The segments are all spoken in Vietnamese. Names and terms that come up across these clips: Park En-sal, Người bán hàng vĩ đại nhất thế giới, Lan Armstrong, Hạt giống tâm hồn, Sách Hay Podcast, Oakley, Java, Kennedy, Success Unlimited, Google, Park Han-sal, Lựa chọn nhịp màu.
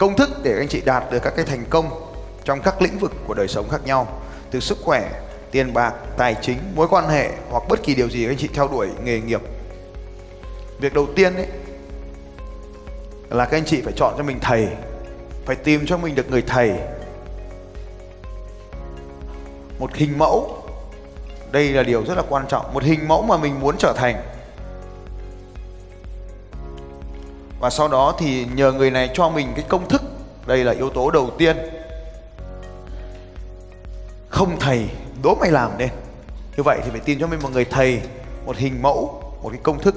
Công thức để anh chị đạt được các cái thành công trong các lĩnh vực của đời sống khác nhau, từ sức khỏe, tiền bạc, tài chính, mối quan hệ hoặc bất kỳ điều gì anh chị theo đuổi nghề nghiệp. Việc đầu tiên ấy là các anh chị phải chọn cho mình thầy, phải tìm cho mình được người thầy, một hình mẫu. Đây là điều rất là quan trọng, một hình mẫu mà mình muốn trở thành. Và sau đó thì nhờ người này cho mình cái công thức. Đây là yếu tố đầu tiên. Không thầy, đố mày làm nên. Như vậy thì phải tìm cho mình một người thầy, một hình mẫu, một cái công thức.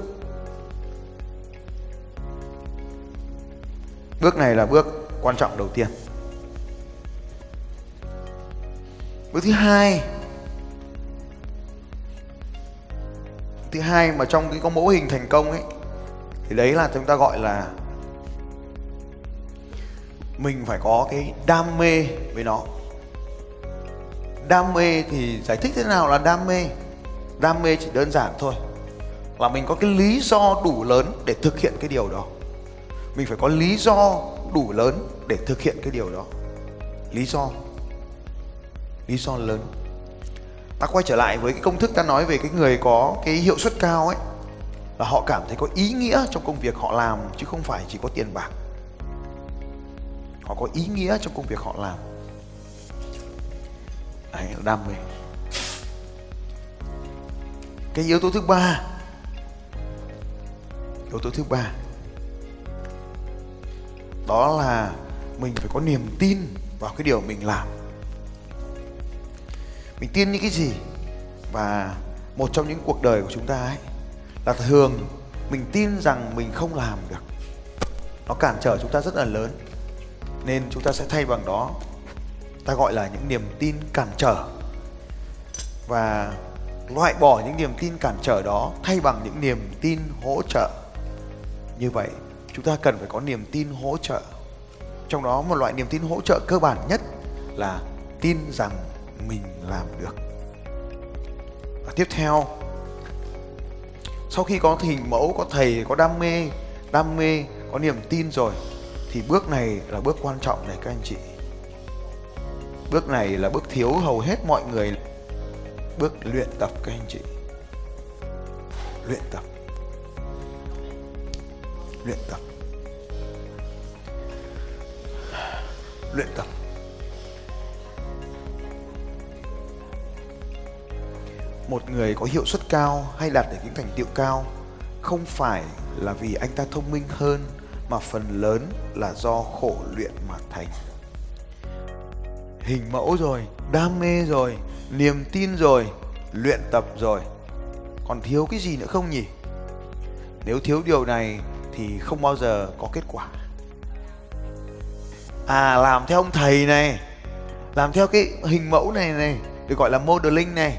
Bước này là bước quan trọng đầu tiên. Bước thứ hai. Thứ hai mà trong cái có mẫu hình thành công ấy, thì đấy là chúng ta gọi là mình phải có cái đam mê với nó. Đam mê thì giải thích thế nào là đam mê? Đam mê chỉ đơn giản thôi, là mình có cái lý do đủ lớn để thực hiện cái điều đó. Mình phải có lý do đủ lớn để thực hiện cái điều đó. Lý do lớn. Ta quay trở lại với cái công thức ta nói về cái người có cái hiệu suất cao ấy, là họ cảm thấy có ý nghĩa trong công việc họ làm, chứ không phải chỉ có tiền bạc. Họ có ý nghĩa trong công việc họ làm. Đấy là đam mê. Cái yếu tố thứ ba, đó là mình phải có niềm tin vào cái điều mình làm. Mình tin những cái gì? Và một trong những cuộc đời của chúng ta ấy, là thường mình tin rằng mình không làm được, nó cản trở chúng ta rất là lớn. Nên chúng ta sẽ thay bằng đó, ta gọi là những niềm tin cản trở. Và loại bỏ những niềm tin cản trở đó, thay bằng những niềm tin hỗ trợ. Như vậy chúng ta cần phải có niềm tin hỗ trợ. Trong đó một loại niềm tin hỗ trợ cơ bản nhất là tin rằng mình làm được. Và tiếp theo, sau khi có hình mẫu, có thầy, có đam mê, có niềm tin rồi, thì bước này là bước quan trọng này các anh chị. Bước này là bước thiếu hầu hết mọi người. Bước luyện tập các anh chị. Luyện tập. Một người có hiệu suất cao hay đạt được những thành tựu cao không phải là vì anh ta thông minh hơn, mà phần lớn là do khổ luyện mà thành. Hình mẫu rồi, đam mê rồi, niềm tin rồi, luyện tập rồi. Còn thiếu cái gì nữa không nhỉ? Nếu thiếu điều này thì không bao giờ có kết quả. À, làm theo ông thầy này, làm theo cái hình mẫu này, được gọi là modeling này,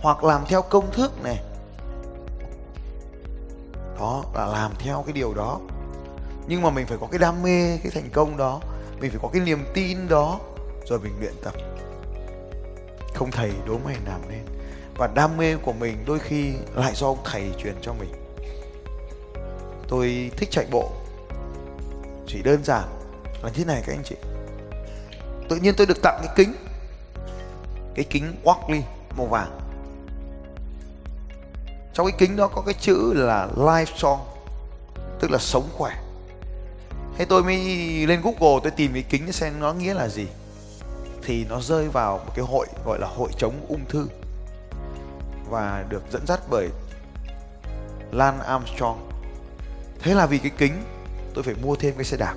hoặc làm theo công thức này. Đó là làm theo cái điều đó. Nhưng mà mình phải có cái đam mê, cái thành công đó, mình phải có cái niềm tin đó, rồi mình luyện tập. Không thầy đố mày làm nên. Và đam mê của mình đôi khi lại do ông thầy truyền cho mình. Tôi thích chạy bộ, chỉ đơn giản là thế này các anh chị. Tự nhiên tôi được tặng cái kính Oakley màu vàng. Trong cái kính đó có cái chữ là life strong, tức là sống khỏe. Thế tôi mới lên Google tôi tìm cái kính xem nó nghĩa là gì, thì nó rơi vào một cái hội gọi là hội chống ung thư, và được dẫn dắt bởi Lan Armstrong. Thế là vì cái kính tôi phải mua thêm cái xe đạp,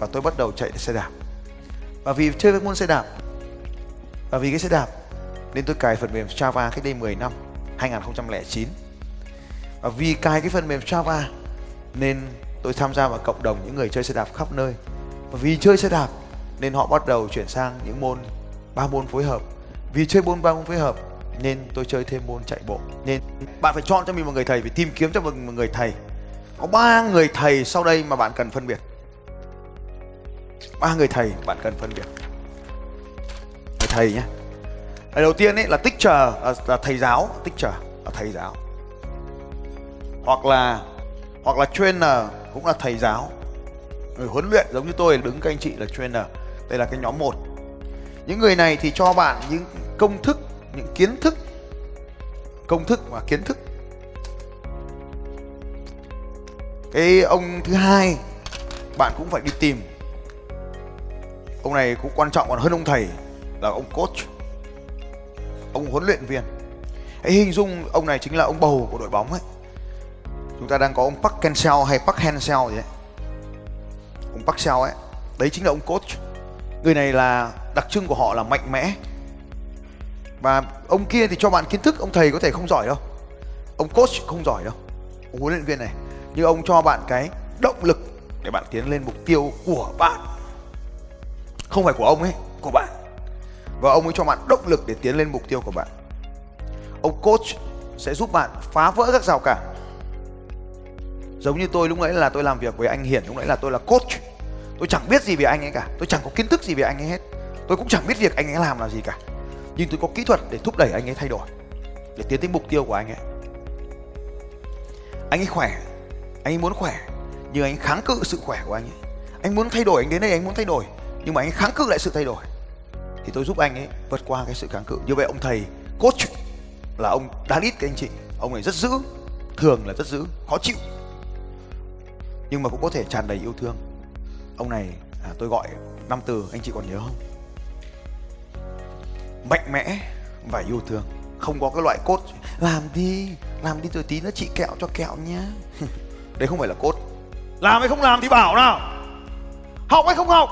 và tôi bắt đầu chạy xe đạp. Và vì chơi với môn xe đạp, và vì cái xe đạp nên tôi cài phần mềm Java cách đây 10 năm, 2009. Và vì cài cái phần mềm Java nên tôi tham gia vào cộng đồng những người chơi xe đạp khắp nơi. Và vì chơi xe đạp nên họ bắt đầu chuyển sang những môn 3 môn phối hợp. Vì chơi 3 môn phối hợp nên tôi chơi thêm môn chạy bộ. Nên bạn phải chọn cho mình một người thầy, phải tìm kiếm cho mình một người thầy. Có 3 người thầy sau đây mà bạn cần phân biệt. 3 người thầy bạn cần phân biệt. Người thầy nhé. Đầu tiên ấy là teacher, là thầy giáo, teacher là thầy giáo. Hoặc là trainer cũng là thầy giáo. Người huấn luyện giống như tôi đứng, các anh chị là trainer. Đây là cái nhóm 1. Những người này thì cho bạn những công thức, những kiến thức. Công thức và kiến thức. Cái ông thứ hai bạn cũng phải đi tìm. Ông này cũng quan trọng còn hơn ông thầy, là ông coach, ông huấn luyện viên. Hãy hình dung ông này chính là ông bầu của đội bóng ấy. Chúng ta đang có ông Park En-sal hay Park Han-sal gì đấy. Ông Park Seo ấy, đấy chính là ông coach. Người này là đặc trưng của họ là mạnh mẽ. Và ông kia thì cho bạn kiến thức, ông thầy có thể không giỏi đâu. Ông coach không giỏi đâu. Ông huấn luyện viên này, nhưng ông cho bạn cái động lực để bạn tiến lên mục tiêu của bạn. Không phải của ông ấy, của bạn. Và ông ấy cho bạn động lực để tiến lên mục tiêu của bạn. Ông coach sẽ giúp bạn phá vỡ các rào cản. Giống như tôi lúc nãy là tôi làm việc với anh Hiển, lúc nãy là tôi là coach. Tôi chẳng biết gì về anh ấy cả, tôi chẳng có kiến thức gì về anh ấy hết. Tôi cũng chẳng biết việc anh ấy làm là gì cả. Nhưng tôi có kỹ thuật để thúc đẩy anh ấy thay đổi, để tiến tới mục tiêu của anh ấy. Anh ấy khỏe, anh ấy muốn khỏe, nhưng anh ấy kháng cự sự khỏe của anh ấy. Anh muốn thay đổi, anh đến đây anh muốn thay đổi, nhưng mà anh ấy kháng cự lại sự thay đổi. Thì tôi giúp anh ấy vượt qua cái sự kháng cự. Như vậy ông thầy, coach là ông đáng ít các anh chị. Ông này rất dữ, thường là rất dữ, khó chịu, nhưng mà cũng có thể tràn đầy yêu thương. Ông này tôi gọi 5 từ, anh chị còn nhớ không? Mạnh mẽ và yêu thương. Không có cái loại cốt làm đi rồi tí nữa chị kẹo cho kẹo nhá. Đấy không phải là cốt. Làm hay không làm thì bảo nào, học hay không học.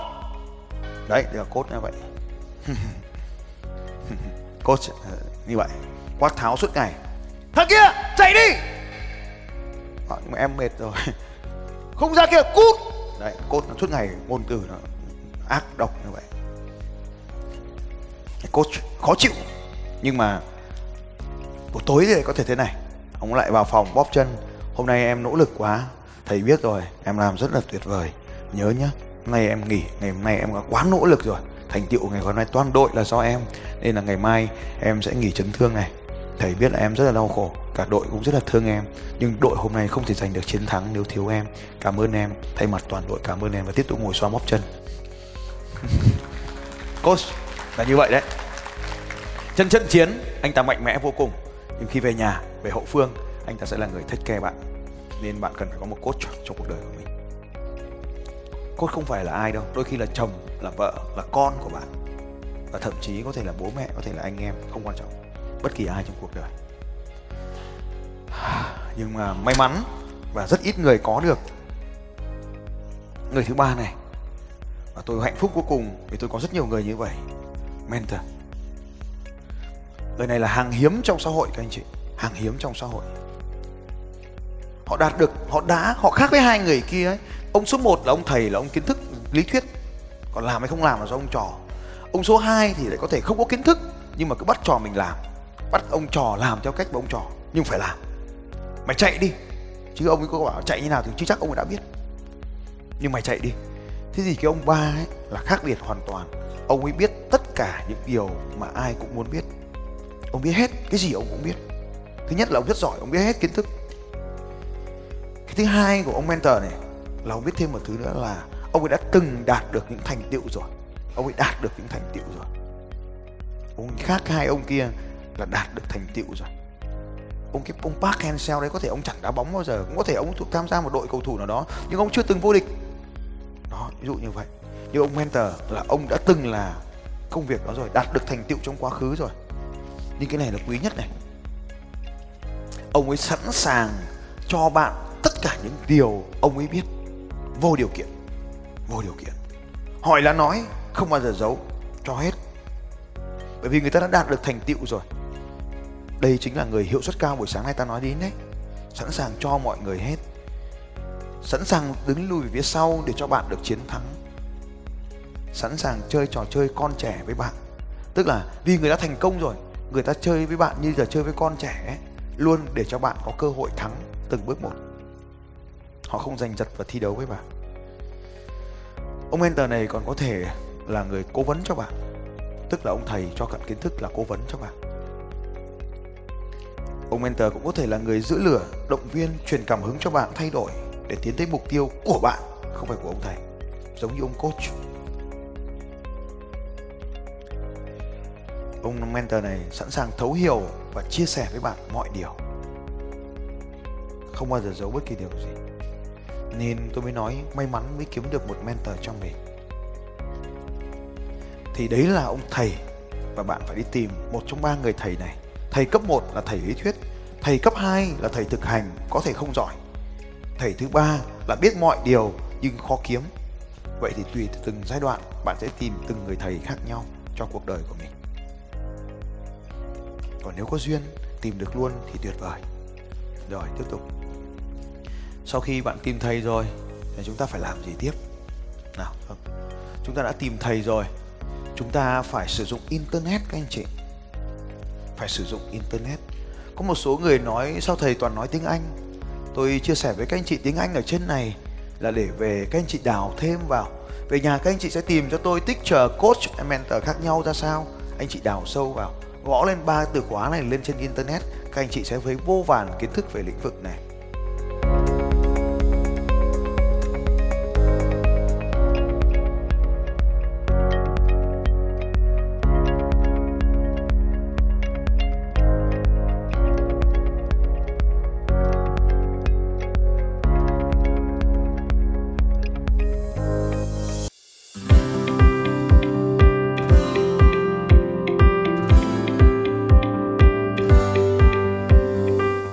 Đấy là cốt như vậy. Cốt như vậy, quát tháo suốt ngày. Thằng kia chạy đi. Nhưng mà em mệt rồi. Không ra kia cút. Đấy, cốt nó suốt ngày, ngôn từ nó ác độc như vậy. Cốt khó chịu. Nhưng mà buổi tối thì có thể thế này. Ông lại vào phòng bóp chân. Hôm nay em nỗ lực quá. Thầy biết rồi, em làm rất là tuyệt vời. Nhớ nhá, hôm nay em nghỉ. Ngày hôm nay em đã quá nỗ lực rồi. Thành tựu ngày hôm nay toàn đội là do em. Nên là ngày mai em sẽ nghỉ chấn thương này. Thầy biết là em rất là đau khổ, cả đội cũng rất là thương em, nhưng đội hôm nay không thể giành được chiến thắng nếu thiếu em. Cảm ơn em, thay mặt toàn đội cảm ơn em. Và tiếp tục ngồi xoa bóp chân. Coach là như vậy đấy. Chân chiến, anh ta mạnh mẽ vô cùng, nhưng khi về nhà, về hậu phương, anh ta sẽ là người take care bạn. Nên bạn cần phải có một coach trong cuộc đời của mình. Coach không phải là ai đâu, đôi khi là chồng, là vợ, là con của bạn, và thậm chí có thể là bố mẹ, có thể là anh em, không quan trọng, bất kỳ ai trong cuộc đời. Nhưng mà may mắn và rất ít người có được người thứ ba này, và tôi hạnh phúc vô cùng vì tôi có rất nhiều người như vậy. Mentor, người này là hàng hiếm trong xã hội các anh chị, hàng hiếm trong xã hội. Họ đạt được, họ khác với 2 người kia ấy. Ông số 1 là ông thầy, là ông kiến thức lý thuyết, còn làm hay không làm là do ông trò. Ông số 2 thì lại có thể không có kiến thức, nhưng mà cứ bắt trò mình làm, bắt ông trò làm theo cách mà ông trò, nhưng phải làm. Mày chạy đi, chứ ông ấy có bảo chạy như nào thì chưa chắc ông ấy đã biết, nhưng mày chạy đi. Thế thì cái ông 3 ấy là khác biệt hoàn toàn. Ông ấy biết tất cả những điều mà ai cũng muốn biết. Ông biết hết, cái gì ông cũng biết. Thứ nhất là ông rất giỏi, ông biết hết kiến thức. Cái thứ hai của ông mentor này là ông biết thêm một thứ nữa là ông ấy đã từng đạt được những thành tựu rồi. Ông ấy đạt được những thành tựu rồi. Ông khác 2 ông kia là đạt được thành tựu rồi. Ông Park Han-sal đấy có thể ông chẳng đá bóng bao giờ, cũng có thể ông tham gia một đội cầu thủ nào đó, nhưng ông chưa từng vô địch. ví dụ như vậy. Nhưng ông mentor là ông đã từng là công việc đó rồi, đạt được thành tựu trong quá khứ rồi. Nhưng cái này là quý nhất này. Ông ấy sẵn sàng cho bạn tất cả những điều ông ấy biết, vô điều kiện. Vô điều kiện. Hỏi là nói, không bao giờ giấu, cho hết. Bởi vì người ta đã đạt được thành tựu rồi. Đây chính là người hiệu suất cao buổi sáng nay ta nói đến đấy. Sẵn sàng cho mọi người hết. Sẵn sàng đứng lùi về phía sau để cho bạn được chiến thắng. Sẵn sàng chơi trò chơi con trẻ với bạn. Tức là vì người đã thành công rồi, người ta chơi với bạn như giờ chơi với con trẻ ấy, luôn để cho bạn có cơ hội thắng từng bước một. Họ không giành giật và thi đấu với bạn. Ông mentor này còn có thể là người cố vấn cho bạn. Tức là ông thầy cho cận kiến thức là cố vấn cho bạn. Ông mentor cũng có thể là người giữ lửa, động viên, truyền cảm hứng cho bạn thay đổi để tiến tới mục tiêu của bạn, không phải của ông thầy. Giống như ông coach. Ông mentor này sẵn sàng thấu hiểu và chia sẻ với bạn mọi điều. Không bao giờ giấu bất kỳ điều gì. Nên tôi mới nói may mắn mới kiếm được một mentor trong mình. Thì đấy là ông thầy. Và bạn phải đi tìm một trong ba người thầy này. Thầy cấp 1 là thầy lý thuyết. Thầy cấp 2 là thầy thực hành, có thể không giỏi. Thầy thứ 3 là biết mọi điều nhưng khó kiếm. Vậy thì tùy từng giai đoạn bạn sẽ tìm từng người thầy khác nhau cho cuộc đời của mình. Còn nếu có duyên tìm được luôn thì tuyệt vời. Rồi tiếp tục. Sau khi bạn tìm thầy rồi thì chúng ta phải làm gì tiếp? Nào, chúng ta đã tìm thầy rồi. Chúng ta phải sử dụng internet các anh chị. Phải sử dụng internet. Có một số người nói sao thầy toàn nói tiếng Anh. Tôi chia sẻ với các anh chị tiếng Anh ở trên này là để về các anh chị đào thêm vào. Về nhà các anh chị sẽ tìm cho tôi teacher, coach and mentor khác nhau ra sao. Anh chị đào sâu vào, gõ lên 3 từ khóa này lên trên internet, các anh chị sẽ thấy vô vàn kiến thức về lĩnh vực này.